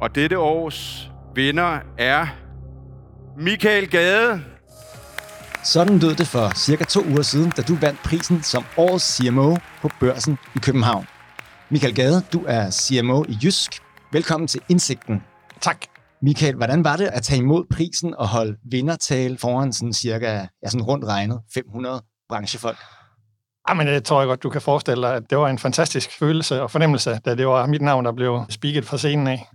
Og dette års vinder er Michael Gade. Sådan lød det for cirka 2 uger siden, da du vandt prisen som Årets CMO på Børsen i København. Michael Gade, du er CMO i Jysk. Velkommen til Indsigten. Tak. Michael, hvordan var det at tage imod prisen og holde vindertale foran sådan cirka, ja, sådan rundt regnet 500 branchefolk? Jamen, det tror jeg godt, du kan forestille dig, at det var en fantastisk følelse og fornemmelse, da det var mit navn, der blev speaket fra scenen af.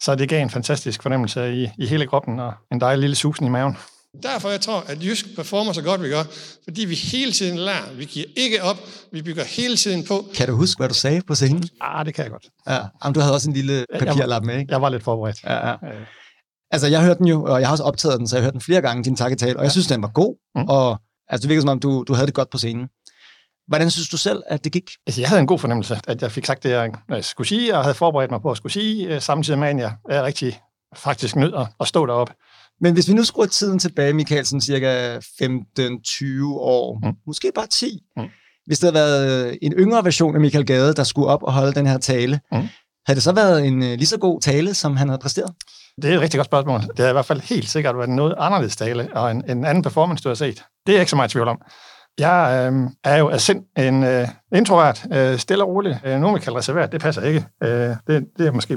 Så det gav en fantastisk fornemmelse i hele kroppen og en dejlig lille susen i maven. Derfor jeg tror, at Jysk performer så godt, vi gør, fordi vi hele tiden lærer. Vi giver ikke op, vi bygger hele tiden på. Kan du huske, hvad du sagde på scenen? Ah, det kan jeg godt. Ja. Jamen, du havde også en lille papirlap med, ikke? Jeg var lidt forberedt. Ja, ja. Altså, jeg hørte den jo, og jeg har også optaget den, så jeg hørte den flere gange, din takketale, og jeg synes, den var god, og altså, det virkede som om, du havde det godt på scenen. Hvordan synes du selv, at det gik? Altså, jeg havde en god fornemmelse, at jeg fik sagt det, jeg skulle sige, og havde forberedt mig på at skulle sige, samtidig med, at jeg er rigtig faktisk nødt at stå deroppe. Men hvis vi nu skruer tiden tilbage, Michael, sådan cirka 15-20 år, måske bare 10, hvis det havde været en yngre version af Michael Gade, der skulle op og holde den her tale, havde det så været en lige så god tale, som han havde præsteret? Det er et rigtig godt spørgsmål. Det har i hvert fald helt sikkert været noget anderledes tale, og en anden performance, du har set. Det er ikke så meget tvivl om. Jeg er jo af sind en introvert, stille og rolig. Nogen vil kalde reserveret, det passer ikke. Det er måske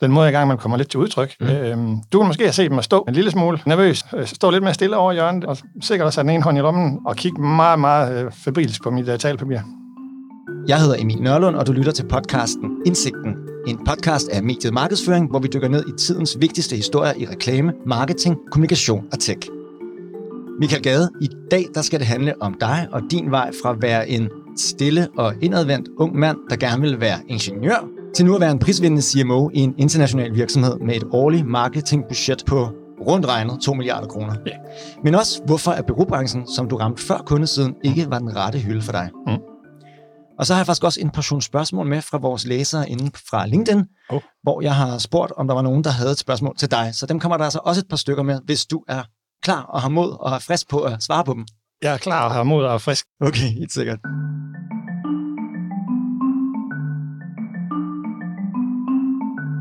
den måde, jeg man kommer lidt til udtryk. Du kan måske have set mig stå en lille smule nervøs, stå lidt mere stille over hjørnet, og sikkert også have den ene hånd i lommen, og kigge meget, meget febrilsk på mit talepapir. Jeg hedder Emil Nørlund, og du lytter til podcasten Indsigten. En podcast af Mediet Markedsføring, hvor vi dykker ned i tidens vigtigste historier i reklame, marketing, kommunikation og tech. Michael Gade, i dag der skal det handle om dig og din vej fra at være en stille og indadvendt ung mand, der gerne vil være ingeniør, til nu at være en prisvindende CMO i en international virksomhed med et årligt marketingbudget på rundt regnet 2 milliarder kroner. Yeah. Men også, hvorfor er bureaubranchen, som du ramte før kundesiden, ikke var den rette hylde for dig. Og så har jeg faktisk også en portion spørgsmål med fra vores læsere inde fra LinkedIn, hvor jeg har spurgt, om der var nogen, der havde et spørgsmål til dig. Så dem kommer der altså også et par stykker med, hvis du er klar og har mod og er frisk på at svare på dem. Jeg er klar og har mod og er frisk. Okay, helt sikkert.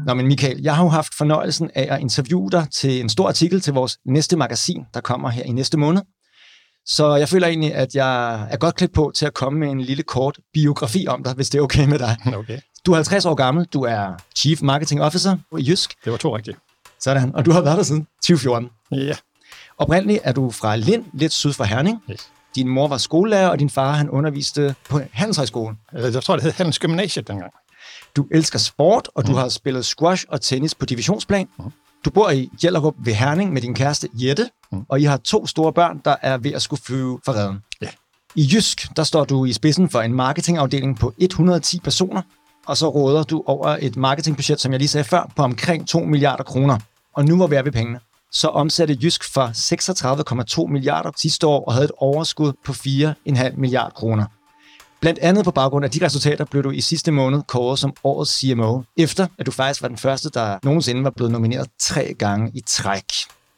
Nå, men Michael, jeg har jo haft fornøjelsen af at interviewe dig til en stor artikel til vores næste magasin, der kommer her i næste måned. Så jeg føler egentlig, at jeg er godt klædt på til at komme med en lille kort biografi om dig, hvis det er okay med dig. Okay. Du er 50 år gammel, du er Chief Marketing Officer i Jysk. Det var 2 rigtigt. Sådan, og du har været der siden 2014. Ja. Yeah. Oprindeligt er du fra Lind, lidt syd for Herning. Yes. Din mor var skolelærer, og din far han underviste på Handelshøjskolen. Jeg tror, det hed Handelsgymnasiet dengang. Du elsker sport, og du har spillet squash og tennis på divisionsplan. Du bor i Jellerup ved Herning med din kæreste Jette, og I har 2 store børn, der er ved at skulle flyve for reden. Yeah. I Jysk, der står du i spidsen for en marketingafdeling på 110 personer, og så råder du over et marketingbudget, som jeg lige sagde før, på omkring 2 milliarder kroner. Og nu må vi være ved pengene. Så omsatte Jysk for 36,2 milliarder sidste år og havde et overskud på 4,5 milliarder kroner. Blandt andet på baggrund af de resultater blev du i sidste måned kåret som Årets CMO, efter at du faktisk var den første, der nogensinde var blevet nomineret 3 gange i træk.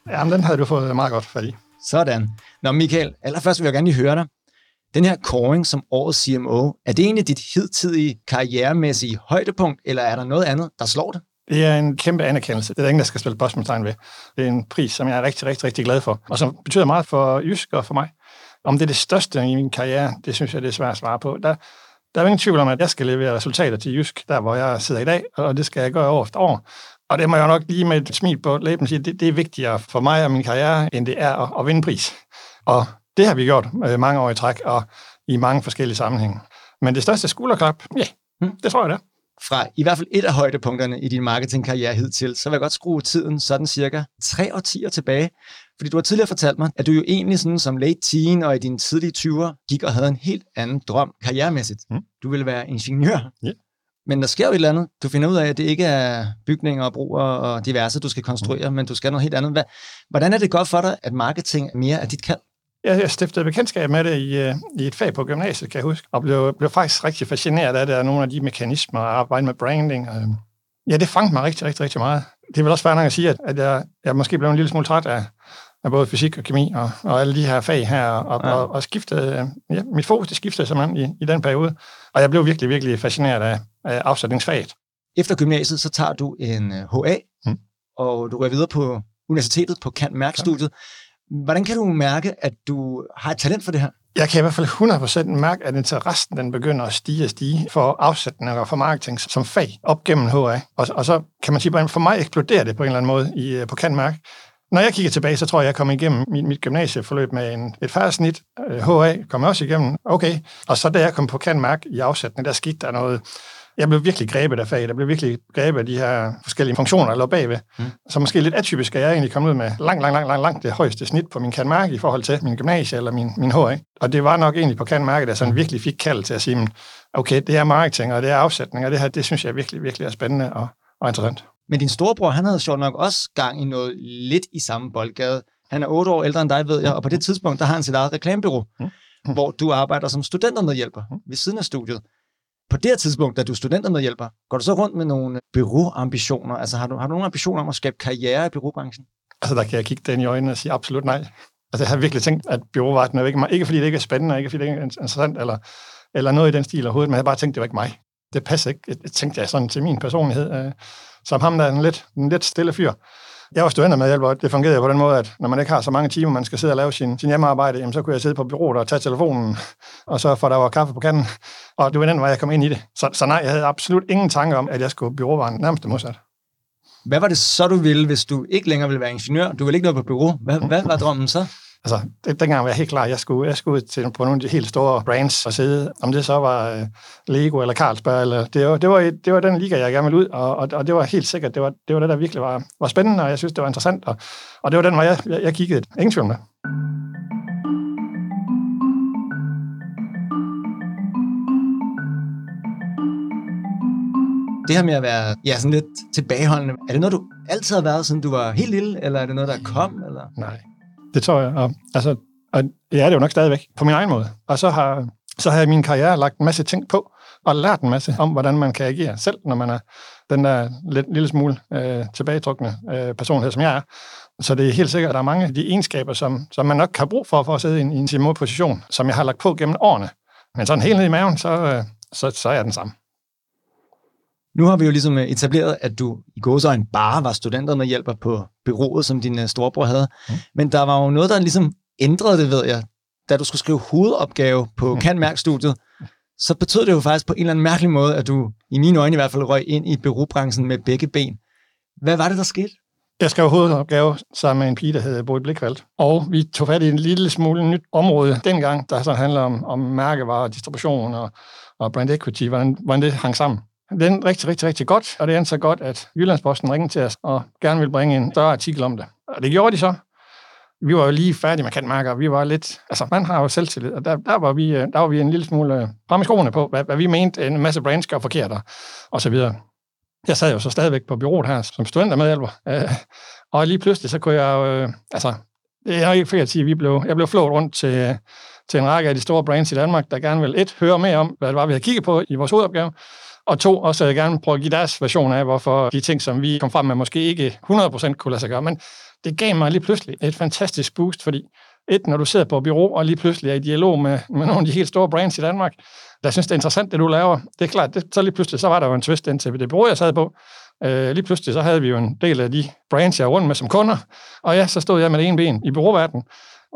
Jamen, den havde du fået meget godt fat i. Sådan. Nå, Michael, allerførst vil jeg gerne lige høre dig. Den her kåring som Årets CMO, er det egentlig dit hidtidige karrieremæssige højdepunkt, eller er der noget andet, der slår det? Det er en kæmpe anerkendelse. Det er der ingen, der skal spille spørgsmålstegn ved. Det er en pris, som jeg er rigtig, rigtig, rigtig glad for, og som betyder meget for Jysk og for mig. Om det er det største i min karriere, det synes jeg, det er svært at svare på. Der er ingen tvivl om, at jeg skal levere resultater til Jysk, der hvor jeg sidder i dag, og det skal jeg gøre år efter år. Og det må jeg nok lige med et smil på læben sige, det er vigtigere for mig og min karriere, end det er at vinde pris. Og det har vi gjort mange år i træk, og i mange forskellige sammenhænge. Men det største skulderklap, ja, det tror jeg da. Fra i hvert fald et af højdepunkterne i din marketingkarriere hidtil, så vil jeg godt skrue tiden sådan cirka 3 årtier tilbage. Fordi du har tidligere fortalt mig, at du jo egentlig sådan som late teen og i dine tidlige 20'er gik og havde en helt anden drøm karrieremæssigt. Du ville være ingeniør. Yeah. Men der sker jo et eller andet. Du finder ud af, at det ikke er bygninger og broer og diverse, du skal konstruere, men du skal noget helt andet. Hvordan er det godt for dig, at marketing er mere af dit kald? Jeg stiftede bekendtskab med det i et fag på gymnasiet, kan jeg huske, og blev faktisk rigtig fascineret af det, og nogle af de mekanismer, at arbejde med branding. Ja, det fangede mig rigtig, rigtig, rigtig meget. Det vil også være nok at sige, at jeg måske blev en lille smule træt af både fysik og kemi og alle de her fag her, og skiftede, ja, mit fokus det skiftede simpelthen i den periode, og jeg blev virkelig, virkelig fascineret af afsætningsfaget. Efter gymnasiet, så tager du en HA, og du går videre på universitetet, på Cand.merc.-studiet. Hvordan kan du mærke, at du har et talent for det her? Jeg kan i hvert fald 100% mærke, at interessen den begynder at stige for afsætninger og for marketing som fag op gennem HA. Og så kan man sige, for mig eksploderer det på en eller anden måde på Cand.merc. Når jeg kigger tilbage, så tror jeg, jeg kom igennem mit gymnasieforløb med et færdsnit. HA kom også igennem, okay. Og så da jeg kom på Cand.merc i afsætning, der skete der noget. Jeg blev virkelig grebet af faget. Jeg blev virkelig grebet af de her forskellige funktioner, der lå bagved. Så måske lidt atypisk, at jeg egentlig kom ud med langt det højeste snit på min Cand.merc i forhold til min gymnasie eller min HA. Og det var nok egentlig på Cand.merc, der sådan virkelig fik kald til at sige, okay, det er marketing, og det er afsætning, og det her, det synes jeg virkelig, virkelig er spændende og interessant. Men din storebror, han havde sjovt nok også gang i noget lidt i samme boldgade. Han er 8 år ældre end dig, ved jeg, og på det tidspunkt, der har han sit eget reklamebureau, hvor du arbejder som studentermedhjælper ved siden af studiet. På det tidspunkt, da du er studentermedhjælper, går du så rundt med nogle bureauambitioner? Altså har du nogle ambitioner om at skabe karriere i bureaubranchen? Altså der kan jeg kigge den i øjnene og sige absolut nej. Altså jeg har virkelig tænkt, at bureau var noget, ikke fordi det ikke er spændende, ikke fordi det ikke er interessant, eller noget i den stil overhovedet, men jeg har bare tænkt, det var ikke mig. Det passer ikke, tænkte jeg sådan til min personlighed. Som ham, der er en lidt stille fyr. Jeg var studentermedhjælper, og det fungerede på den måde, at når man ikke har så mange timer, man skal sidde og lave sin hjemmearbejde, jamen, så kunne jeg sidde på bureauet og tage telefonen, og så for der var kaffe på kanden. Og det var den vej, jeg kom ind i det. Så nej, jeg havde absolut ingen tanke om, at jeg skulle bureauvaren, nærmest modsat. Hvad var det så, du ville, hvis du ikke længere ville være ingeniør? Du ville ikke noget på bureau. Hvad var drømmen så? Altså, dengang var jeg helt klar, jeg skulle ud til på nogle af de helt store brands og sidde, om det så var Lego eller Carlsberg, eller det var den liga, jeg gerne ville ud, og det var helt sikkert, det var det, der virkelig var spændende, og jeg synes, det var interessant, og det var den, hvor jeg kiggede. Ingen tvivl med. Det her med at være sådan lidt tilbageholdende, er det noget, du altid har været, siden du var helt lille, eller er det noget, der kom? Eller? Nej. Det tror jeg, og jeg er det jo nok stadigvæk, på min egen måde. Og så har jeg i min karriere lagt en masse ting på, og lært en masse om, hvordan man kan agere selv, når man er den der lille smule tilbagetrukne personlighed, som jeg er. Så det er helt sikkert, at der er mange af de egenskaber, som man nok kan bruge for at sidde i en CMO-position, som jeg har lagt på gennem årene. Men sådan helt ned i maven, så er jeg den samme. Nu har vi jo ligesom etableret, at du i gåseøjne bare var studentermedhjælper på bureauet, som din storebror havde. Men der var jo noget, der ligesom ændrede det, ved jeg. Da du skulle skrive hovedopgave på Cand.merc.-studiet, så betød det jo faktisk på en eller anden mærkelig måde, at du i mine øjne i hvert fald røg ind i bureaubranchen med begge ben. Hvad var det, der skete? Jeg skrev hovedopgave sammen med en pige, der hed Boet Blikvaldt. Og vi tog fat i en lille smule nyt område dengang, der så handler om mærkevarer, distribution og brand equity, hvordan det hang sammen. Det er rigtig, rigtig, rigtig godt, og det endte så godt, at Jyllandsposten ringede til os og gerne ville bringe en større artikel om det. Og det gjorde de så. Vi var jo lige færdige med Cand.merc, og vi var lidt... Altså, man har jo selvtillid, og der var vi en lille smule frem i skoene på, hvad vi mente en masse brands gør forkert og så videre. Jeg sad jo så stadigvæk på bureauet her som studentermedhjælper, og lige pludselig så kunne jeg jo... Altså, det er ikke forkert at sige, jeg blev flået rundt til en række af de store brands i Danmark, der gerne ville høre mere om, hvad det var, vi havde kigget på i vores hovedopgave, og 2, også jeg gerne prøve at give deres version af, hvorfor de ting, som vi kom frem med, måske ikke 100% kunne lade sig gøre, men det gav mig lige pludselig et fantastisk boost, fordi når du sidder på et bureau og lige pludselig er i dialog med nogle af de helt store brands i Danmark, der synes, det er interessant, det du laver, det er klart, så lige pludselig, så var der jo en twist ind til det bureau, jeg sad på. Lige pludselig, så havde vi jo en del af de brands, jeg var rundt med som kunder, og ja, så stod jeg med det ene ben i bureauverdenen,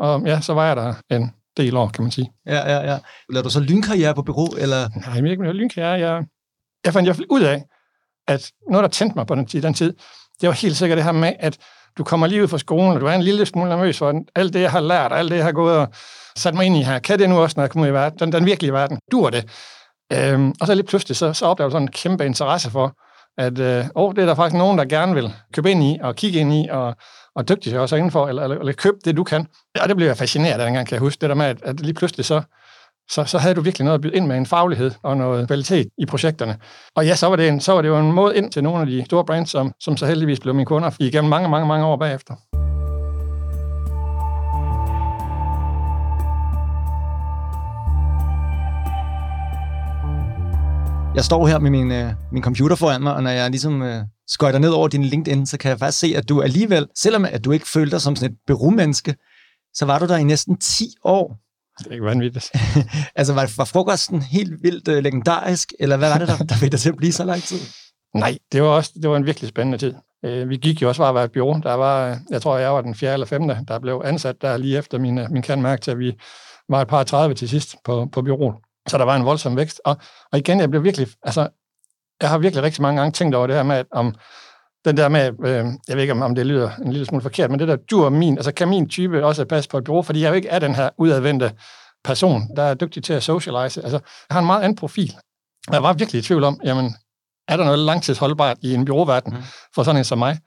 og ja, så var jeg der en del år, kan man sige. Ja. Lad du så lynkarriere på bureau, eller? Nej, men ikke lynkarriere, Jeg fandt i hvert fald ud af, at noget, der tændte mig på den tid, det var helt sikkert det her med, at du kommer lige ud fra skolen, og du er en lille smule nervøs for alt det, jeg har lært, alt det, jeg har gået og sat mig ind i her. Kan det nu også, når jeg kommer ud i verden? Den virkelige verden, dur det? Og så lige pludselig, så opdagede jeg sådan en kæmpe interesse for, at det er der faktisk nogen, der gerne vil købe ind i, og kigge ind i, og dygtige sig også indenfor, eller købe det, du kan. Og det blev jeg fascineret af dengang, kan jeg huske. Det der med, at lige pludselig så havde du virkelig noget at byde ind med, en faglighed og noget kvalitet i projekterne. Og ja, så var det jo en måde ind til nogle af de store brands, som så heldigvis blev mine kunder igennem mange, mange, mange år bagefter. Jeg står her med min computer foran mig, og når jeg ligesom skøjter ned over din LinkedIn, så kan jeg faktisk se, at du alligevel, selvom at du ikke følte dig som sådan et bureaumenneske, så var du der i næsten 10 år. Det er ikke vanvittigt. Altså, var frokosten helt vildt legendarisk, eller hvad var det, der fik dig til at blive så lang tid? Nej, det var en virkelig spændende tid. Vi gik jo også bare at være et bureau. Der var, jeg tror, jeg var den 4. eller 5., der blev ansat der lige efter min Cand.merc. til, at vi var et par 30 til sidst på bureauet. Så der var en voldsom vækst. Og igen, jeg blev virkelig, altså, jeg har virkelig rigtig mange gange tænkt over det her med, at om den der med, jeg ved ikke, om det lyder en lille smule forkert, men det der kan min type også passe på et bureau, fordi jeg jo ikke er den her udadvendte person, der er dygtig til at socialize. Altså, jeg har en meget anden profil. Jeg var virkelig i tvivl om, jamen, er der noget langtidsholdbart i en bureauverden for sådan en som mig?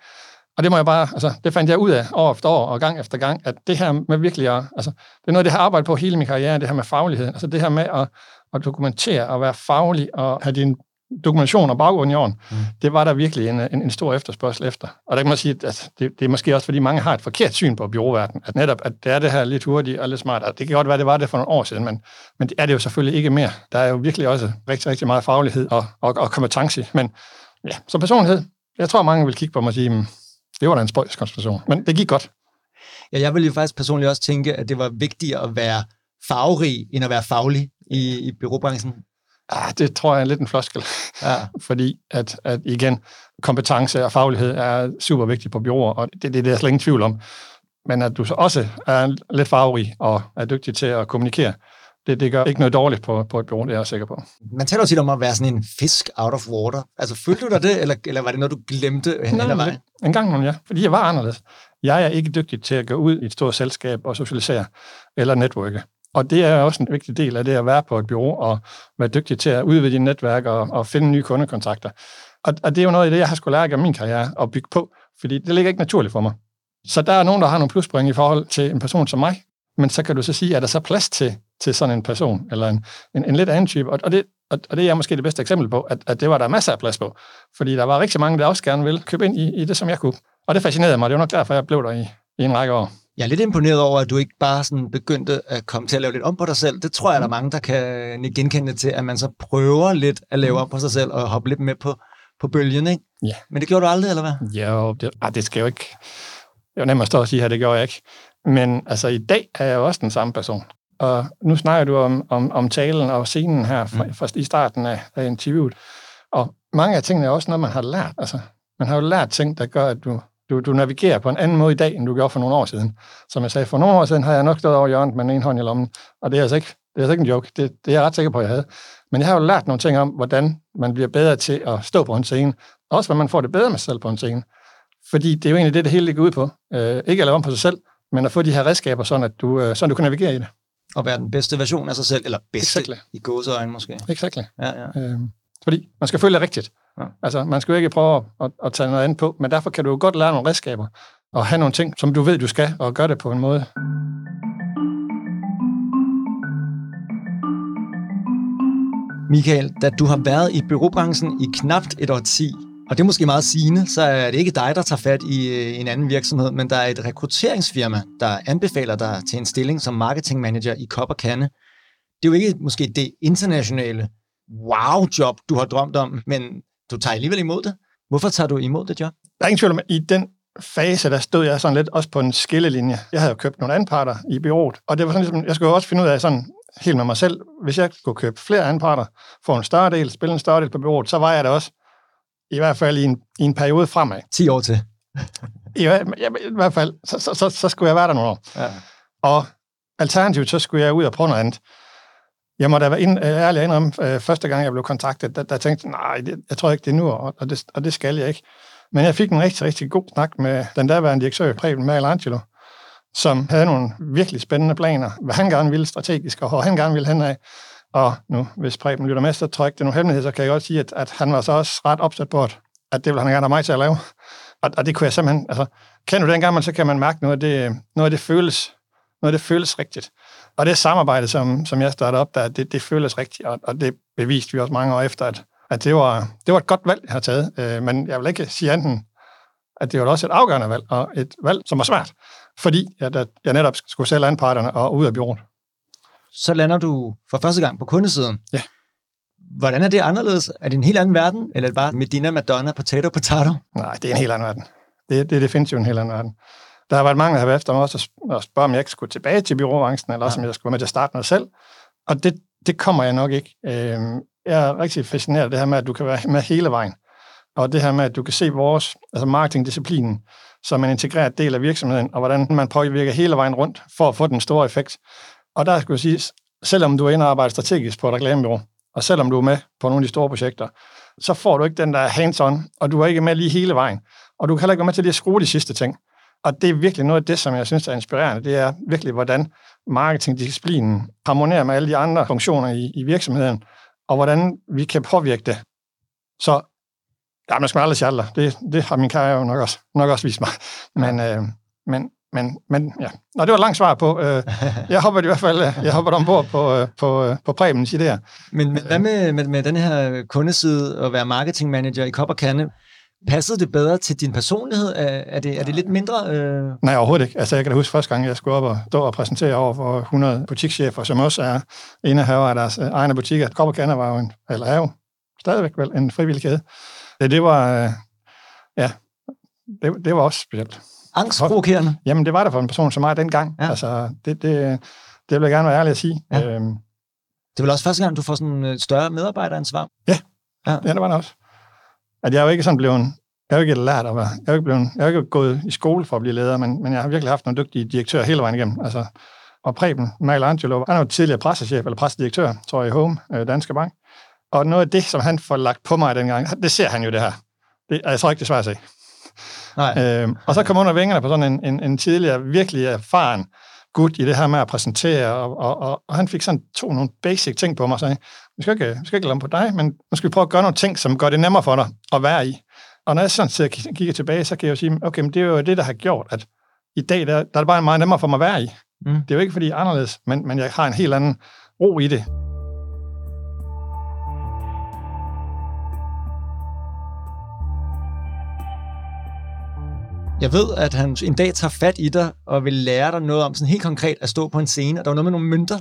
Og det må jeg bare, altså, det fandt jeg ud af år efter år og gang efter gang, at det her med virkelig, altså, det er noget, det har arbejdet på hele min karriere, det her med fagligheden, altså det her med at dokumentere og være faglig og have din dokumentation og baggrund i orden, det var der virkelig en stor efterspørgsel efter. Og der kan man sige, at det er måske også, fordi mange har et forkert syn på bureauverdenen, at netop, at det er det her lidt hurtigt og lidt smart, og det kan godt være, det var det for nogle år siden, men det er det jo selvfølgelig ikke mere. Der er jo virkelig også rigtig, rigtig meget faglighed og kompetence, men ja, så personlighed, jeg tror, mange vil kigge på mig og sige, det var da en spøjs konstruktion, men det gik godt. Ja, jeg ville jo faktisk personligt også tænke, at det var vigtigere at være farverig, end at være faglig i bureaubranchen. Det tror jeg er lidt en floskel, fordi at igen, kompetence og faglighed er super vigtigt på bureauer, og det er jeg slet ingen tvivl om. Men at du så også er lidt farverig og er dygtig til at kommunikere, det gør ikke noget dårligt på et bureau, det er jeg sikker på. Man taler jo tit om at være sådan en fisk out of water. Altså, følte du dig det, eller var det noget, du glemte hen ad vejen? En gang nogen, ja, fordi jeg var anderledes. Jeg er ikke dygtig til at gå ud i et stort selskab og socialisere eller netværke. Og det er også en vigtig del af det at være på et bureau og være dygtig til at udvide dine netværk og finde nye kundekontakter. Og det er jo noget af det, jeg har skulle lære gennem min karriere og bygge på, fordi det ligger ikke naturligt for mig. Så der er nogen, der har nogle pluspoint i forhold til en person som mig, men så kan du så sige, er der så plads til sådan en person, eller en lidt anden type. Og det er måske det bedste eksempel på, at det var der masser af plads på, fordi der var rigtig mange, der også gerne ville købe ind i det, som jeg kunne. Og det fascinerede mig, det var nok derfor, jeg blev der i en række år. Jeg er lidt imponeret over, at du ikke bare sådan begyndte at komme til at lave lidt om på dig selv. Det tror jeg, der er mange, der kan genkende til, at man så prøver lidt at lave om på sig selv og hoppe lidt med på bølgen, ikke? Ja. Men det gjorde du aldrig, eller hvad? Jo, det skal jo ikke. Det var nemt at stå og sige her, det gjorde jeg ikke. Men altså, i dag er jeg jo også den samme person. Og nu snakker du om talen og scenen her fra i starten af interviewet. Og mange af tingene er også noget, man har lært. Altså, man har jo lært ting, der gør, at du navigerer på en anden måde i dag, end du gjorde for nogle år siden. Som jeg sagde, for nogle år siden har jeg nok stået over hjørnet med en hånd i lommen, og det er altså ikke, en joke. Det er jeg ret sikker på, at jeg havde. Men jeg har jo lært nogle ting om, hvordan man bliver bedre til at stå på en scene. Også, hvordan man får det bedre med sig selv på en scene. Fordi det er jo egentlig det hele ligger ud på. Ikke at lave om på sig selv, men at få de her redskaber, sådan at du kan navigere i det. Og være den bedste version af sig selv, eller bedste i gåseøjne måske. Exakt. Ja. Fordi man skal føle det rigtigt. Ja. Altså, man skal jo ikke prøve at tage noget andet på, men derfor kan du jo godt lære nogle redskaber og have nogle ting, som du ved, du skal, og gøre det på en måde. Michael, da du har været i bureaubranchen i knapt et årti, og det er måske meget sigende, så er det ikke dig, der tager fat i en anden virksomhed, men der er et rekrutteringsfirma, der anbefaler dig til en stilling som marketingmanager i Kopperkanne. Det er jo ikke måske det internationale wow-job, du har drømt om, men du tager alligevel imod det. Hvorfor tager du imod det job? Der er ingen tvivl om, i den fase, der stod jeg sådan lidt også på en skillelinje. Jeg havde jo købt nogle anparter i bureauet, og det var sådan ligesom, jeg skulle også finde ud af sådan helt med mig selv, hvis jeg kunne købe flere anparter, få en større del, spille en større del på bureauet, så var jeg der også, i hvert fald i en periode fremad. 10 år til. I hvert fald, så skulle jeg være der nogle år. Ja. Og alternativt, så skulle jeg ud og prøve noget andet. Jeg må da være ærlig indrømme, første gang jeg blev kontaktet, der tænkte jeg, nej, jeg tror ikke, det er nu, og det skal jeg ikke. Men jeg fik en rigtig, rigtig god snak med den daværende direktør, Preben Michelangelo, som havde nogle virkelig spændende planer, hvad han gerne ville strategisk, og hvor han gerne ville hen af. Og nu, hvis Preben lytter med, så tror jeg ikke, det er nogen hemmelighed, så kan jeg godt sige, at han var så også ret opsat på, at det ville han gerne have mig til at lave. Og det kunne jeg simpelthen, altså, kan du dengang, så kan man mærke noget af det føles rigtigt. Og det samarbejde, som jeg startede op der, det føles rigtigt, og det beviste vi også mange år efter, at det var et godt valg, jeg har taget. Men jeg vil ikke sige andet, at det var også et afgørende valg, og et valg, som var svært, fordi jeg netop skulle sælge anparterne og ud af bureauet. Så lander du for første gang på kundesiden. Ja. Hvordan er det anderledes? Er det en helt anden verden, eller er det bare Medina, Madonna, potato? Nej, det er en helt anden verden. Det findes jo en helt anden verden. Der har været mange, der har været efter mig også og spørge, om jeg ikke skulle tilbage til bureaubranchen, eller også om jeg skulle være med til at starte noget selv. Og det kommer jeg nok ikke. Jeg er rigtig fascineret af det her med, at du kan være med hele vejen. Og det her med, at du kan se vores marketingdisciplinen som en integreret del af virksomheden, og hvordan man påvirker hele vejen rundt for at få den store effekt. Og der skal jeg sige, selvom du er inde og arbejder strategisk på et reklamebureau, og selvom du er med på nogle af de store projekter, så får du ikke den der hands-on, og du er ikke med lige hele vejen. Og du kan heller ikke være med til lige at skrue de sidste ting. Og det er virkelig noget af det, som jeg synes er inspirerende. Det er virkelig, hvordan marketingdisciplinen harmonerer med alle de andre funktioner i virksomheden, og hvordan vi kan påvirke det. Så man skal aldrig sjælde. Det har min karriere jo nok også vist mig. Men ja. Nå, det var et langt svar på. Jeg hopper i hvert fald ombord på Prebens idéer. Men hvad med den her kundeside og være marketingmanager i Kopperkanne? Passede det bedre til din personlighed? Er det lidt mindre? Nej, overhovedet ikke. Altså, jeg kan da huske første gang, jeg skulle op og stå og præsentere over for 100 butikschefer, som også er indehaver af deres egne butikker. Kopperkanne var jo stadigvæk vel en frivillig kæde. Det var også specielt. Angstprovokerende? Jamen, det var der for en person som mig dengang. Ja. Altså, det vil jeg gerne være ærlig at sige. Ja. Det var også første gang, du får sådan et større medarbejderansvar. Ja, det var det også. At jeg er jo ikke sådan blevet... Jeg er jo ikke lært at være... Jeg er jo ikke gået i skole for at blive leder, men jeg har virkelig haft nogle dygtige direktører hele vejen igennem. Altså, og Preben Michelangelo, han er jo tidligere pressechef, eller pressedirektør, tror jeg, i HOME, Danske Bank. Og noget af det, som han får lagt på mig dengang, det ser han jo det her. Jeg tror ikke, det er svært at se. Nej. Og så kom under vingerne på sådan en tidligere, virkelig erfaren gut i det her med at præsentere, og han fik sådan nogle basic ting på mig og sagde, vi skal ikke lade på dig, men nu skal vi prøve at gøre nogle ting, som gør det nemmere for dig at være i. Og når jeg sådan kigger tilbage, så kan jeg jo sige, okay, men det er jo det, der har gjort, at i dag, der er det bare meget nemmere for mig at være i. Mm. Det er jo ikke, fordi jeg er anderledes, men jeg har en helt anden ro i det. Jeg ved, at han en dag tager fat i dig og vil lære dig noget om sådan helt konkret at stå på en scene. Og der var noget med nogle mønter.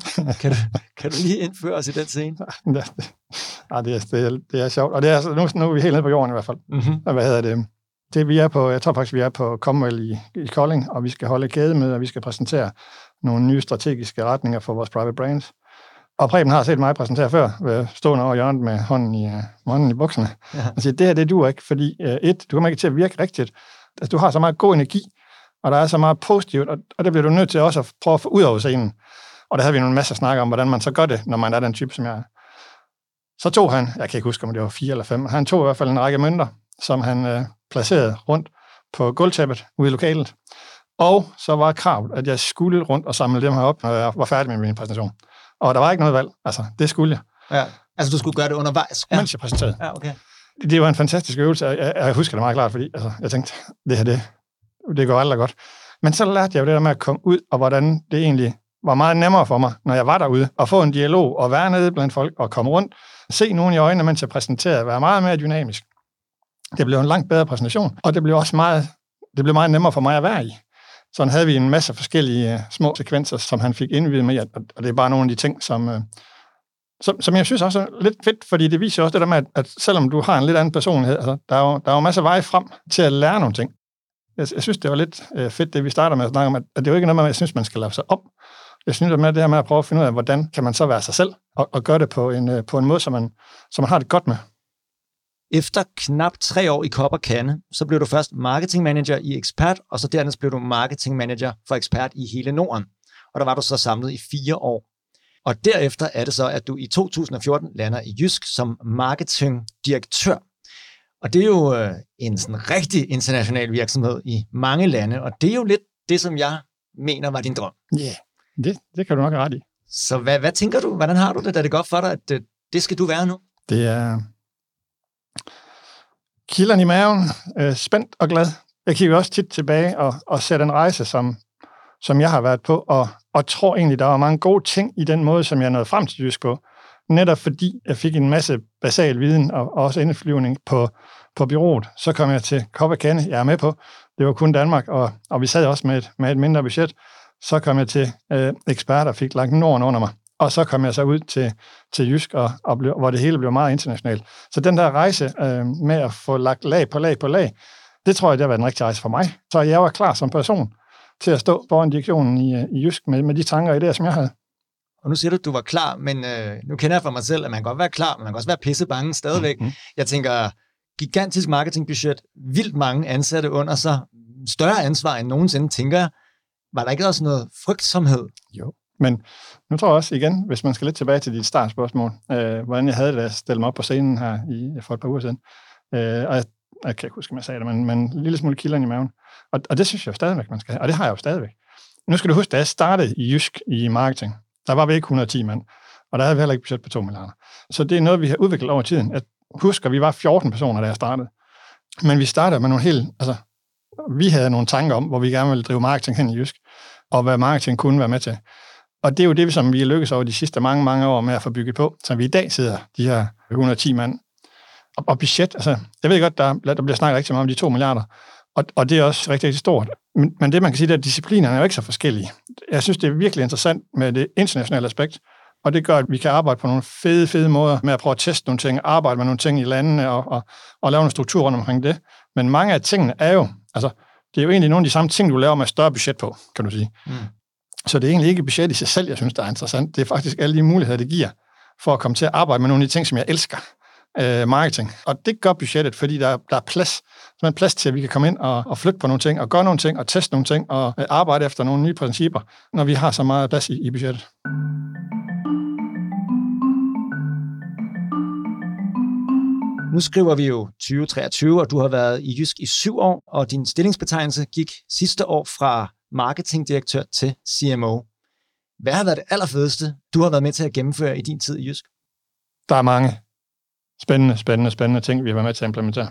Kan du lige indføre os i den scene? Nej, det er sjovt. Og det er, nu er vi helt nede på jorden i hvert fald. Mm-hmm. Hvad hedder det? Jeg tror faktisk, vi er på Comwell i Kolding, og vi skal holde kædemøde, og vi skal præsentere nogle nye strategiske retninger for vores private brands. Og Preben har set mig præsentere før, stående over hjørnet med hånden i bukserne. Ja. Og siger, det her, det duer ikke, fordi du kommer ikke til at virke rigtigt. Altså, du har så meget god energi, og der er så meget positivt, og det bliver du nødt til også at prøve at få ud over scenen. Og der havde vi nogle masser snakker om, hvordan man så gør det, når man er den type, som jeg er. Så tog han, jeg kan ikke huske, om det var 4 eller 5, han tog i hvert fald en række mønter, som han placerede rundt på gulvtæppet ude i lokalet. Og så var kravet, at jeg skulle rundt og samle dem her op, når jeg var færdig med min præsentation. Og der var ikke noget valg, altså det skulle jeg. Ja, altså du skulle gøre det undervejs? Ja. Mens jeg præsenterede. Ja, okay. Det var en fantastisk øvelse, og jeg husker det meget klart, fordi jeg tænkte, det her, det går aldrig godt. Men så lærte jeg jo det der med at komme ud, og hvordan det egentlig var meget nemmere for mig, når jeg var derude, at få en dialog, og være nede blandt folk, og komme rundt, se nogen i øjnene, mens jeg præsenterede, være meget mere dynamisk. Det blev en langt bedre præsentation, og det blev også meget nemmere for mig at være i. Sådan havde vi en masse forskellige små sekvenser, som han fik indviet med, og det er bare nogle af de ting, som jeg synes også er lidt fedt, fordi det viser også det der med, at selvom du har en lidt anden personlighed, altså, der er jo masser af veje frem til at lære nogle ting. Jeg synes, det var lidt fedt, det vi starter med at snakke om, at det er jo ikke noget med, at jeg synes, man skal lave sig op. Jeg synes det med det her med at prøve at finde ud af, hvordan kan man så være sig selv, og gøre det på en måde, som man har det godt med. Efter knap 3 år i Kopperkanne, så blev du først marketingmanager i Expert, og så dernæst blev du marketingmanager for Expert i hele Norden. Og der var du så samlet i 4 år. Og derefter er det så, at du i 2014 lander i Jysk som marketingdirektør. Og det er jo en sådan rigtig international virksomhed i mange lande, og det er jo lidt det, som jeg mener var din drøm. Ja, yeah, det kan du nok have ret i. Så hvad tænker du? Hvordan har du det, da det går for dig, at det skal du være nu? Det er kilderen i maven, spændt og glad. Jeg kigger også tit tilbage og ser den rejse, som jeg har været på, og tror egentlig, der var mange gode ting i den måde, som jeg nåede frem til Jysk på. Netop fordi jeg fik en masse basal viden og også indflyvning på bureauet. Så kom jeg til Kopperkanne, jeg er med på. Det var kun Danmark, og vi sad også med et mindre budget. Så kom jeg til Expert og fik lagt Norden under mig. Og så kom jeg så ud til Jysk, hvor det hele blev meget internationalt. Så den der rejse med at få lagt lag på lag på lag, det tror jeg, det har været en rigtig rejse for mig. Så jeg var klar som person til at stå foran direktionen i Jysk med de tanker og idéer, som jeg havde. Og nu siger du var klar, men nu kender jeg for mig selv, at man kan godt være klar, men man kan også være pissebange stadigvæk. Mm-hmm. Jeg tænker, gigantisk marketingbudget, vildt mange ansatte under sig, større ansvar end nogensinde, tænker jeg. Var der ikke også noget frygtsomhed? Jo, men nu tror jeg også igen, hvis man skal lidt tilbage til dit startspørgsmål, hvordan jeg havde det, da jeg stillede mig op på scenen her for et par uger siden. Og jeg kan ikke huske, om jeg sagde det, men en lille smule kilderen i maven. Og det synes jeg jo stadigvæk, man skal have. Og det har jeg jo stadigvæk. Nu skal du huske, da jeg startede i Jysk i marketing, der var vi ikke 110 mand, og der havde vi heller ikke budget på 2 milliarder. Så det er noget, vi har udviklet over tiden. Jeg husker, vi var 14 personer, da jeg startede. Men vi startede med nogle helt... Altså, vi havde nogle tanker om, hvor vi gerne ville drive marketing hen i Jysk, og hvad marketing kunne være med til. Og det er jo det, som vi har lykkes over de sidste mange, mange år med at få bygget på, så vi i dag sidder de her 110 mand. Og budget, altså, jeg ved godt, der bliver snakket rigtig meget om de 2 milliarder, og det er også rigtig, rigtig stort. Men det, man kan sige, det er, at disciplinerne er jo ikke så forskellige. Jeg synes, det er virkelig interessant med det internationale aspekt, og det gør, at vi kan arbejde på nogle fede måder med at prøve at teste nogle ting, arbejde med nogle ting i landene og lave nogle strukturer rundt omkring det. Men mange af tingene er jo, altså, det er jo egentlig nogle af de samme ting, du laver med større budget på, kan du sige. Mm. Så det er egentlig ikke budget i sig selv, jeg synes, der er interessant. Det er faktisk alle de muligheder, det giver for at komme til at arbejde med nogle af de ting, som jeg elsker. Marketing. Og det gør budgettet, fordi der er plads. Så man plads til, at vi kan komme ind og flytte på nogle ting, og gøre nogle ting, og teste nogle ting, og arbejde efter nogle nye principper, når vi har så meget plads i budgettet. Nu skriver vi jo 2023, og du har været i Jysk i 7 år, og din stillingsbetegnelse gik sidste år fra marketingdirektør til CMO. Hvad har været det allerfedeste, du har været med til at gennemføre i din tid i Jysk? Der er mange spændende ting, vi har været med til at implementere.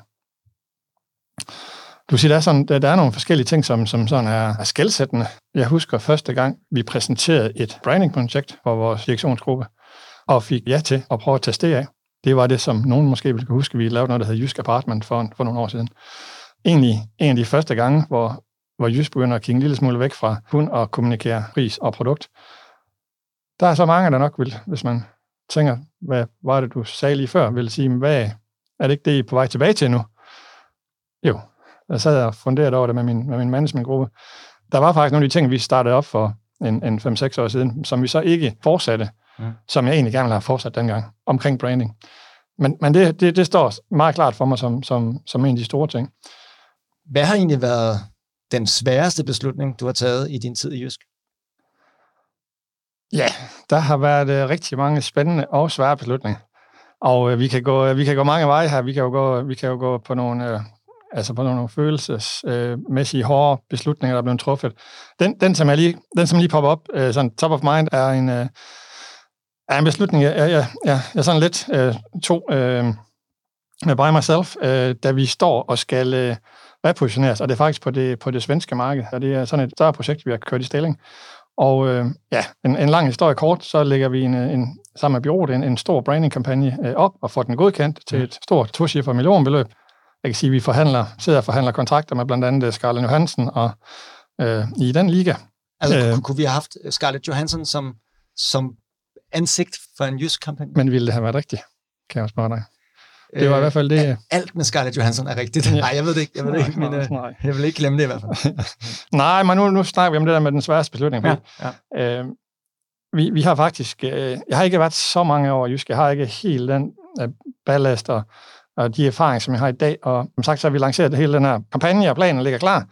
Du siger, der er nogle forskellige ting, som sådan er skelsættende. Jeg husker første gang, vi præsenterede et branding-projekt for vores direktionsgruppe, og fik ja til at prøve at testere af. Det var det, som nogen måske kan huske, vi lavede noget, der hed Jysk Apartment for nogle år siden. Egentlig en af de første gange, hvor Jysk begynder at kigge en lille smule væk fra kun at kommunikere pris og produkt. Der er så mange, der nok vil, hvis man tænker, hvad var det, du sagde lige før, vil sige, hvad er det ikke det, I er på vej tilbage til nu? Jo, jeg sad og funderede over det med min managementgruppe. Der var faktisk nogle af de ting, vi startede op for en 5-6 år siden, som vi så ikke fortsatte, som jeg egentlig gerne ville have fortsat dengang, omkring branding. Men det står meget klart for mig som en af de store ting. Hvad har egentlig været den sværeste beslutning, du har taget i din tid i Jysk? Ja, der har været rigtig mange spændende og svære beslutninger. Og vi kan gå mange veje her. Vi kan jo gå på nogle, på nogle følelsesmæssige hårde beslutninger, der er blevet truffet. Den som lige popper op, sådan top of mind, er en beslutning, jeg sådan lidt tog by myself, da vi står og skal repositioneres. Og det er faktisk på det svenske marked, og det er sådan et større projekt, vi har kørt i stilling. Og en lang historie kort, så lægger vi sammen med bureauet en stor brandingkampagne op og får den godkendt til et stort 2-cifret millionbeløb. Jeg kan sige, at vi sidder og forhandler kontrakter med blandt andet Scarlett Johansson og i den liga. Altså kunne vi have haft Scarlett Johansson som ansigt for en jysk kampagne? Men ville det have været rigtigt, kan jeg spørge dig. Det var i hvert fald det... Alt med Scarlett Johansson er rigtigt. Nej, jeg ved det ikke. Jeg ved det ikke, men jeg vil ikke glemme det i hvert fald. Nej, men nu snakker vi om det der med den sværeste beslutning. Ja. Vi har faktisk... jeg har ikke været så mange år i Jysk. Jeg har ikke helt den ballast og de erfaringer, som jeg har i dag. Og som sagt, så har vi lanceret hele den her kampagne, og planen ligger klar.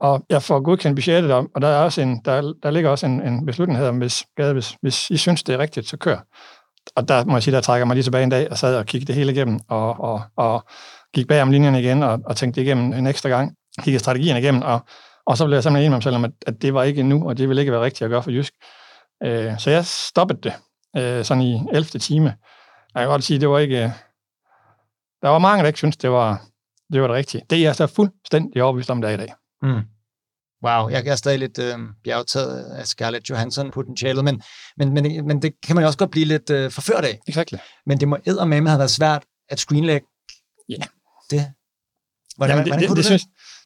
Og jeg får godkendt budgettet, og der ligger også en beslutning her, hvis I synes, det er rigtigt, så kør. Og der må jeg sige, der trækker mig lige tilbage en dag, og sad og kiggede det hele igennem, og gik bag om linjerne igen, og tænkte det igennem en ekstra gang, kiggede strategien igennem, og så blev jeg simpelthen enig med mig selv om, at det var ikke endnu, og det ville ikke være rigtigt at gøre for Jysk. Så jeg stoppede det, sådan i 11. time. Jeg kan godt sige, det var ikke... Der var mange, der ikke syntes, det var det rigtige. Det er jeg så fuldstændig overbevist om, der i dag. Mm. Wow, jeg er stadig lidt bjergtaget af Scarlett Johansson-potentialet, men det kan man jo også godt blive lidt forført af. Exactly. Men det må eddermame have været svært at screenlægge. Yeah. Det.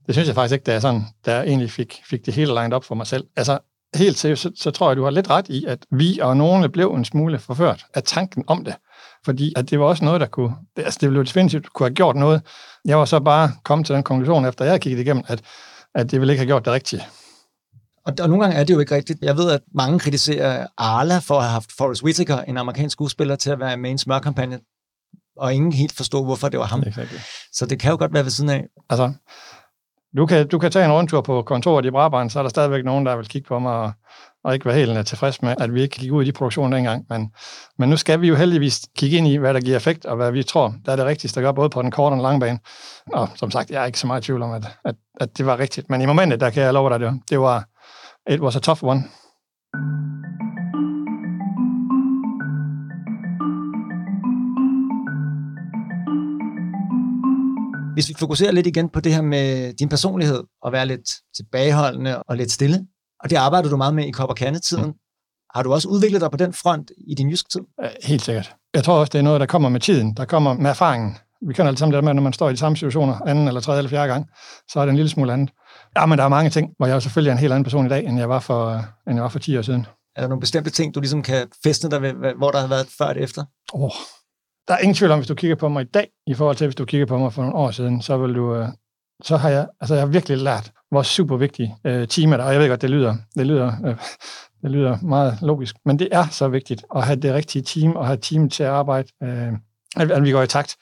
Det synes jeg faktisk ikke, da jeg egentlig fik det hele lined op for mig selv. Altså, helt seriøst, så tror jeg, du har lidt ret i, at vi og nogen blev en smule forført af tanken om det. Fordi at det var også noget, der kunne... Det blev definitivt, kunne have gjort noget. Jeg var så bare kommet til den konklusion, efter jeg havde kigget igennem, at det ville ikke have gjort det rigtige. Og nogle gange er det jo ikke rigtigt. Jeg ved, at mange kritiserer Arla for at have haft Forrest Whitaker, en amerikansk skuespiller, til at være med i en smørkampagne. og ingen helt forstod, hvorfor det var ham. Exactly. Så det kan jo godt være ved siden af. Altså, du kan tage en rundtur på kontoret i Brabrand, så er der stadigvæk nogen, der vil kigge på mig og ikke være helt tilfreds med, at vi ikke gik ud i de produktioner dengang. Men nu skal vi jo heldigvis kigge ind i, hvad der giver effekt, og hvad vi tror, der er det rigtigste at gøre, både på den korte og den lange bane. Og som sagt, jeg er ikke så meget i tvivl om, at det var rigtigt. Men i momentet, der kan jeg love dig, it was a tough one. Hvis vi fokuserer lidt igen på det her med din personlighed, og være lidt tilbageholdende og lidt stille, og det arbejder du meget med i Kopperkanne-tiden. Har du også udviklet dig på den front i din jysk tid? Helt sikkert. Jeg tror også, det er noget, der kommer med tiden, der kommer med erfaringen. Vi kender alle sammen det med, når man står i de samme situationer, anden eller tredje eller fjerde gang, så er det en lille smule andet. Ja, men der er mange ting, hvor jeg selvfølgelig er en helt anden person i dag, end jeg var for 10 år siden. Er der nogle bestemte ting, du ligesom kan fæstne dig ved, hvor der har været før og efter? Der er ingen tvivl om, hvis du kigger på mig i dag, i forhold til, hvis du kigger på mig for nogle år siden, så har jeg, altså jeg har virkelig lært, hvor super vigtig teamet er. Og jeg ved godt, det lyder meget logisk, men det er så vigtigt at have det rigtige team, og have teamet til at arbejde, at vi går i takt.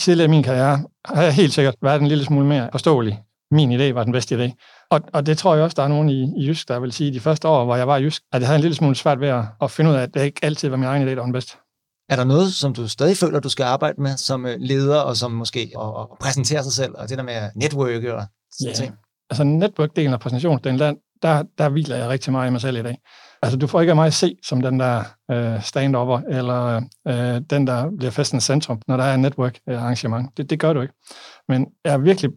Tidligere i min karriere har jeg helt sikkert været en lille smule mere forståelig. Min idé var den bedste idé. Og det tror jeg også, der er nogen i Jysk, der vil sige, de første år, hvor jeg var i Jysk, at jeg havde en lille smule svært ved at finde ud af, at det ikke altid var min egen idé, der var den bedste. Er der noget, som du stadig føler, du skal arbejde med som leder, og som måske og præsentere sig selv, og det der med at netværke og sådan ting? Altså netværkdelen og præsentationsdelen, der hviler jeg rigtig meget i mig selv i dag. Altså du får ikke af mig at se som den der stand-upper, eller den, der bliver festens centrum, når der er et netværk-arrangement. Det gør du ikke. Men jeg har virkelig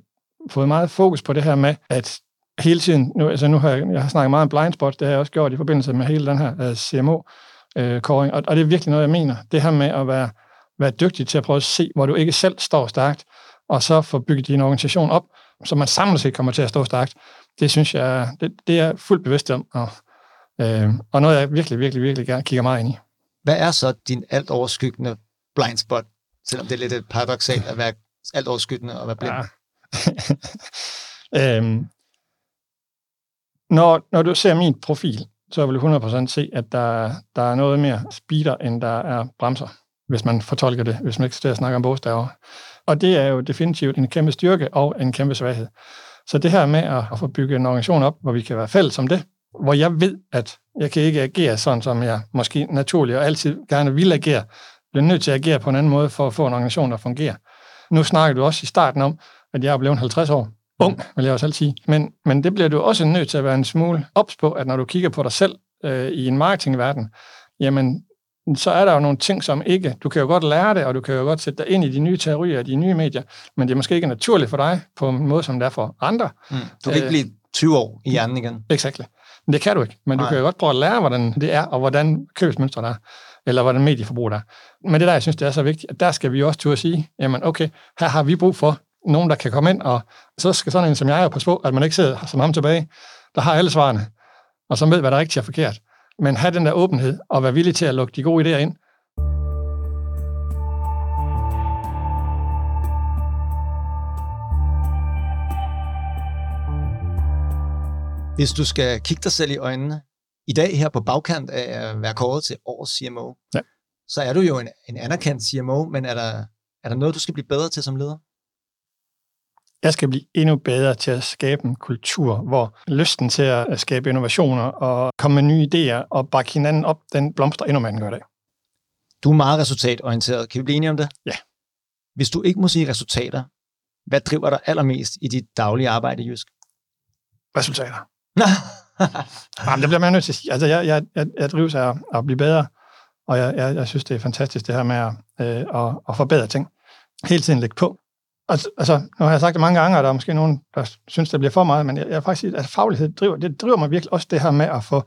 fået meget fokus på det her med, at hele tiden, nu har jeg har snakket meget om blind spots, det har jeg også gjort i forbindelse med hele den her CMO-kåring, og det er virkelig noget, jeg mener. Det her med at være dygtig til at prøve at se, hvor du ikke selv står stærkt, og så få bygget din organisation op, så man samlet set kommer til at stå stærkt. Det synes jeg, det er jeg fuldt bevidst om, og noget, jeg virkelig, virkelig, virkelig gerne kigger meget ind i. Hvad er så din alt overskyggende blind spot, selvom det er lidt et paradoksalt at være alt overskyggende og være blind? Ja. Når du ser min profil, så vil du 100% se, at der er noget mere speeder, end der er bremser, hvis man fortolker det, hvis man ikke skal snakke om bogstaver. Og det er jo definitivt en kæmpe styrke og en kæmpe svaghed. Så det her med at få bygget en organisation op, hvor vi kan være fælles om det, hvor jeg ved, at jeg kan ikke agere sådan, som jeg måske naturligt og altid gerne vil agere, bliver nødt til at agere på en anden måde for at få en organisation, der fungerer. Nu snakker du også i starten om, at jeg er blevet 50 år. Ung, vil jeg også selv sige. Men det bliver du også nødt til at være en smule ops på, at når du kigger på dig selv i en marketingverden, jamen, så er der jo nogle ting, som ikke... Du kan jo godt lære det, og du kan jo godt sætte dig ind i de nye teorier og de nye medier, men det er måske ikke naturligt for dig på en måde, som det er for andre. Mm. Du kan ikke blive 20 år i hjernen igen. Exakt. Det kan du ikke, men du kan jo godt prøve at lære, hvordan det er, og hvordan købsmønstrene er, eller hvordan medieforbruget er. Men det der, jeg synes, det er så vigtigt, at der skal vi også turde sige, jamen okay, her har vi brug for nogen, der kan komme ind, og så skal sådan en som jeg passe på, at man ikke sidder som ham tilbage, der har alle svarene, og som ved, hvad der er rigtigt og forkert. Men have den der åbenhed, og være villig til at lukke de gode idéer ind. Hvis du skal kigge dig selv i øjnene, i dag her på bagkant af at være kåret til Årets CMO, så er du jo en anerkendt CMO, men er der noget, du skal blive bedre til som leder? Jeg skal blive endnu bedre til at skabe en kultur, hvor lysten til at skabe innovationer og komme med nye idéer og bakke hinanden op, den blomstrer endnu mere, end den gør i dag. Du er meget resultatorienteret. Kan vi blive enige om det? Ja. Hvis du ikke må sige resultater, hvad driver dig allermest i dit daglige arbejde i Jysk? Resultater. Jamen, det bliver man nødt til at sige. Altså, jeg drives af at blive bedre, og jeg synes, det er fantastisk det her med at forbedre ting. Hele tiden lægge på. Altså, nu har jeg sagt det mange gange, og der er måske nogen, der synes, det bliver for meget, men jeg faktisk sige, at faglighed driver mig virkelig også det her med at få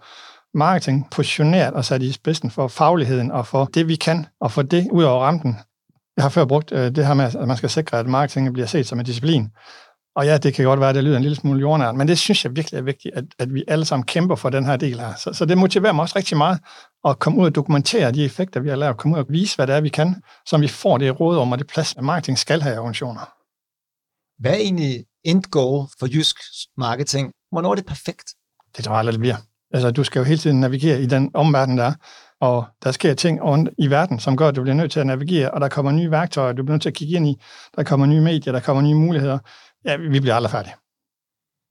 marketing positioneret og sat i spidsen for fagligheden og for det, vi kan, og for det ud over rampen. Jeg har før brugt det her med, at man skal sikre, at marketing bliver set som en disciplin. Og ja, det kan godt være, at det lyder en lille smule jordnært, men det synes jeg virkelig er vigtigt, at vi alle sammen kæmper for den her del her. Så det motiverer mig også rigtig meget at komme ud og dokumentere de effekter, vi har lavet, komme ud og vise, hvad det er, vi kan, så vi får det råd om, og det plads, at marketing skal have i organisationer. Hvad er egentlig end goal for Jysk marketing? Hvornår er det perfekt? Det tror jeg aldrig, det bliver. Altså, du skal jo hele tiden navigere i den omverden, der er. Og der sker ting i verden, som gør, at du bliver nødt til at navigere, og der kommer nye værktøjer, du bliver nødt til at kigge ind i. Der kommer nye medier, der kommer nye muligheder. Ja, vi bliver aldrig færdige.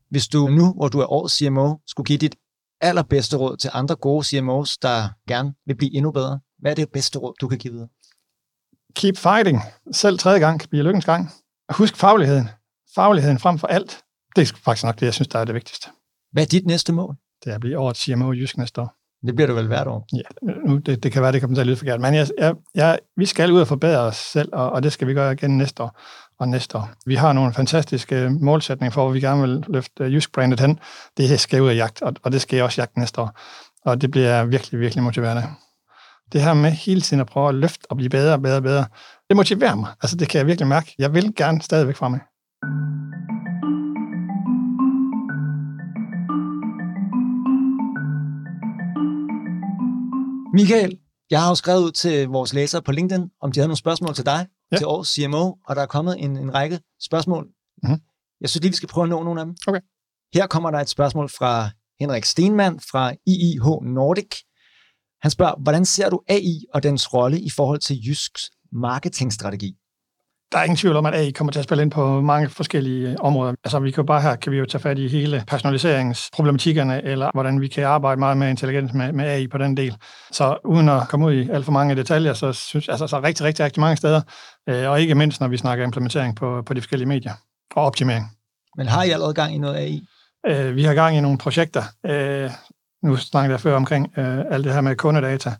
Hvis du nu, hvor du er årets CMO, skulle give dit allerbedste råd til andre gode CMOs, der gerne vil blive endnu bedre, hvad er det bedste råd, du kan give videre? Keep fighting. Selv 3. gang kan blive lykkens gang. Husk fagligheden. Fagligheden frem for alt. Det er faktisk nok det, jeg synes, der er det vigtigste. Hvad er dit næste mål? Det er at blive årets CMO i Jysk næste år. Det bliver du vel hvert år? Ja, nu, det kan være, det kommer til at lyde forkert. Men vi skal ud og forbedre os selv, og det skal vi gøre igen næste år og næste år. Vi har nogle fantastiske målsætninger for, hvor vi gerne vil løfte Jysk-brandet hen. Det skal ud af jagt, og det skal jeg også jagte næste år. Og det bliver virkelig, virkelig motiverende. Det her med hele tiden at prøve at løfte og blive bedre og bedre og bedre, det motiverer mig. Altså, det kan jeg virkelig mærke. Jeg vil gerne stadigvæk fremme. Michael, jeg har jo skrevet ud til vores læsere på LinkedIn, om de havde nogle spørgsmål til dig, til årets CMO, og der er kommet en række spørgsmål. Mm-hmm. Jeg synes lige, vi skal prøve at nå nogle af dem. Okay. Her kommer der et spørgsmål fra Henrik Stenmann fra IIH Nordic. Han spørger, hvordan ser du AI og dens rolle i forhold til Jysks marketingstrategi? Der er ingen tvivl om, at AI kommer til at spille ind på mange forskellige områder. Altså, vi kan jo tage fat i hele personaliseringsproblematikkerne, eller hvordan vi kan arbejde meget mere intelligens med AI på den del. Så uden at komme ud i alt for mange detaljer, så synes jeg, så rigtig, rigtig, rigtig mange steder. Og ikke mindst, når vi snakker implementering på de forskellige medier og optimering. Men har I allerede gang i noget AI? Vi har gang i nogle projekter. Nu snakkede jeg før omkring alt det her med kundedata,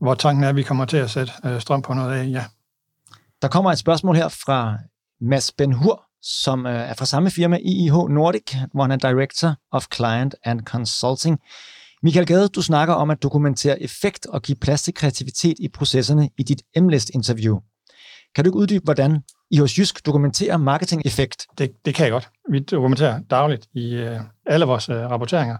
hvor tanken er, at vi kommer til at sætte strøm på noget AI, ja. Der kommer et spørgsmål her fra Mads Ben Hur, som er fra samme firma, IIH Nordic, hvor han er Director of Client and Consulting. Michael Gade, du snakker om at dokumentere effekt og give plads til kreativitet i processerne i dit M-list-interview. Kan du ikke uddybe, hvordan I hos Jysk dokumenterer marketing-effekt? Det kan jeg godt. Vi dokumenterer dagligt i alle vores rapporteringer.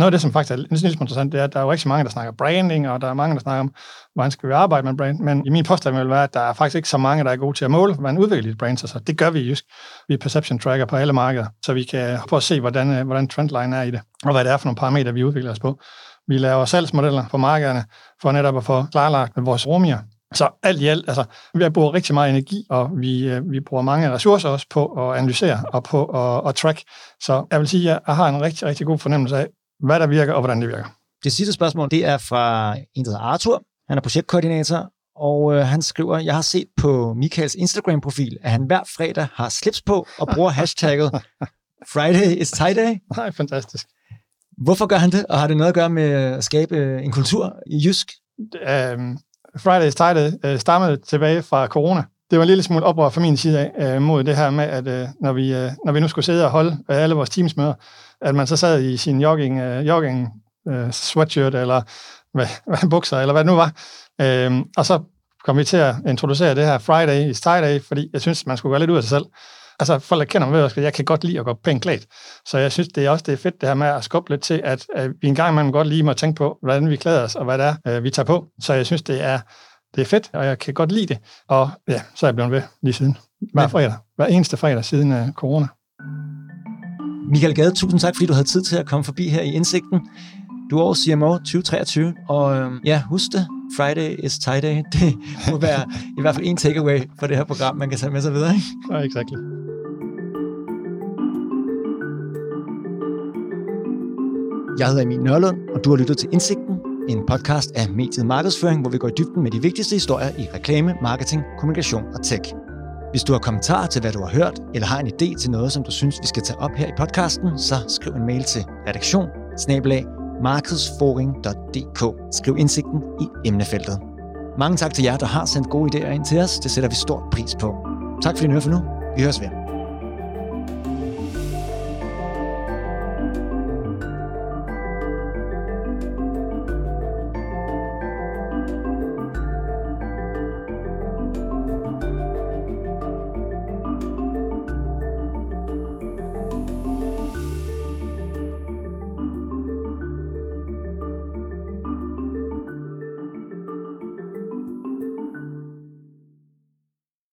Noget af det, som faktisk er lidt interessant, det er, at der er jo ikke så mange, der snakker branding, og der er mange, der snakker om, hvordan skal vi arbejde med brand. Men i min påstand vil være, at der er faktisk ikke så mange, der er gode til at måle, hvordan udvikler et brand sig. Så det gør vi i Jysk. Vi er perception tracker på alle markeder, så vi kan prøve at se, hvordan trendline er i det, og hvad det er for nogle parametre, vi udvikler os på. Vi laver salgsmodeller på markederne, for netop at få klarlagt vores romier. Så alt i alt, altså, vi bruger rigtig meget energi, og vi bruger mange ressourcer også på at analysere og på at track. Så jeg vil sige, at jeg har en rigtig, rigtig god fornemmelse af, hvad der virker og hvordan det virker. Det sidste spørgsmål, det er fra en, der hedder Arthur. Han er projektkoordinator, og han skriver, jeg har set på Michaels Instagram-profil, at han hver fredag har slips på og bruger hashtagget Friday is tie day. Nej, fantastisk. Hvorfor gør han det, og har det noget at gøre med at skabe en kultur i Jysk? Fridays Title stammede tilbage fra corona. Det var en lille smule oprør fra min side af mod det her med, at når vi nu skulle sidde og holde alle vores teamsmøder, at man så sad i sin jogging sweatshirt eller bukser, eller hvad det nu var. Og så kom vi til at introducere det her Friday is Tie Day, fordi jeg synes, man skulle gøre lidt ud af sig selv. Altså, folk kender mig ved, at jeg kan godt lide at gå pænt klædt. Så jeg synes, det er fedt det her med at skubbe lidt til, at vi engang imellem godt lige må tænke på, hvordan vi klæder os, og hvad det er, vi tager på. Så jeg synes, det er fedt, og jeg kan godt lide det. Og ja, så er jeg blevet ved lige siden. Hver eneste fredag siden corona. Michael Gade, tusind tak, fordi du havde tid til at komme forbi her i Indsigten. Du er årets CMO 2023, og ja, husk det. Friday is tie day. Det må være i hvert fald en takeaway for det her program, man kan tage med sig videre, ikke? Ja, exactly. Jeg hedder Emil Nørlund, og du har lyttet til Indsigten, en podcast af Mediet Markedsføring, hvor vi går i dybden med de vigtigste historier i reklame, marketing, kommunikation og tech. Hvis du har kommentarer til, hvad du har hørt, eller har en idé til noget, som du synes, vi skal tage op her i podcasten, så skriv en mail til redaktion@markedsforing.dk. Skriv Indsigten i emnefeltet. Mange tak til jer, der har sendt gode idéer ind til os. Det sætter vi stor pris på. Tak fordi I hører for nu. Vi høres ved.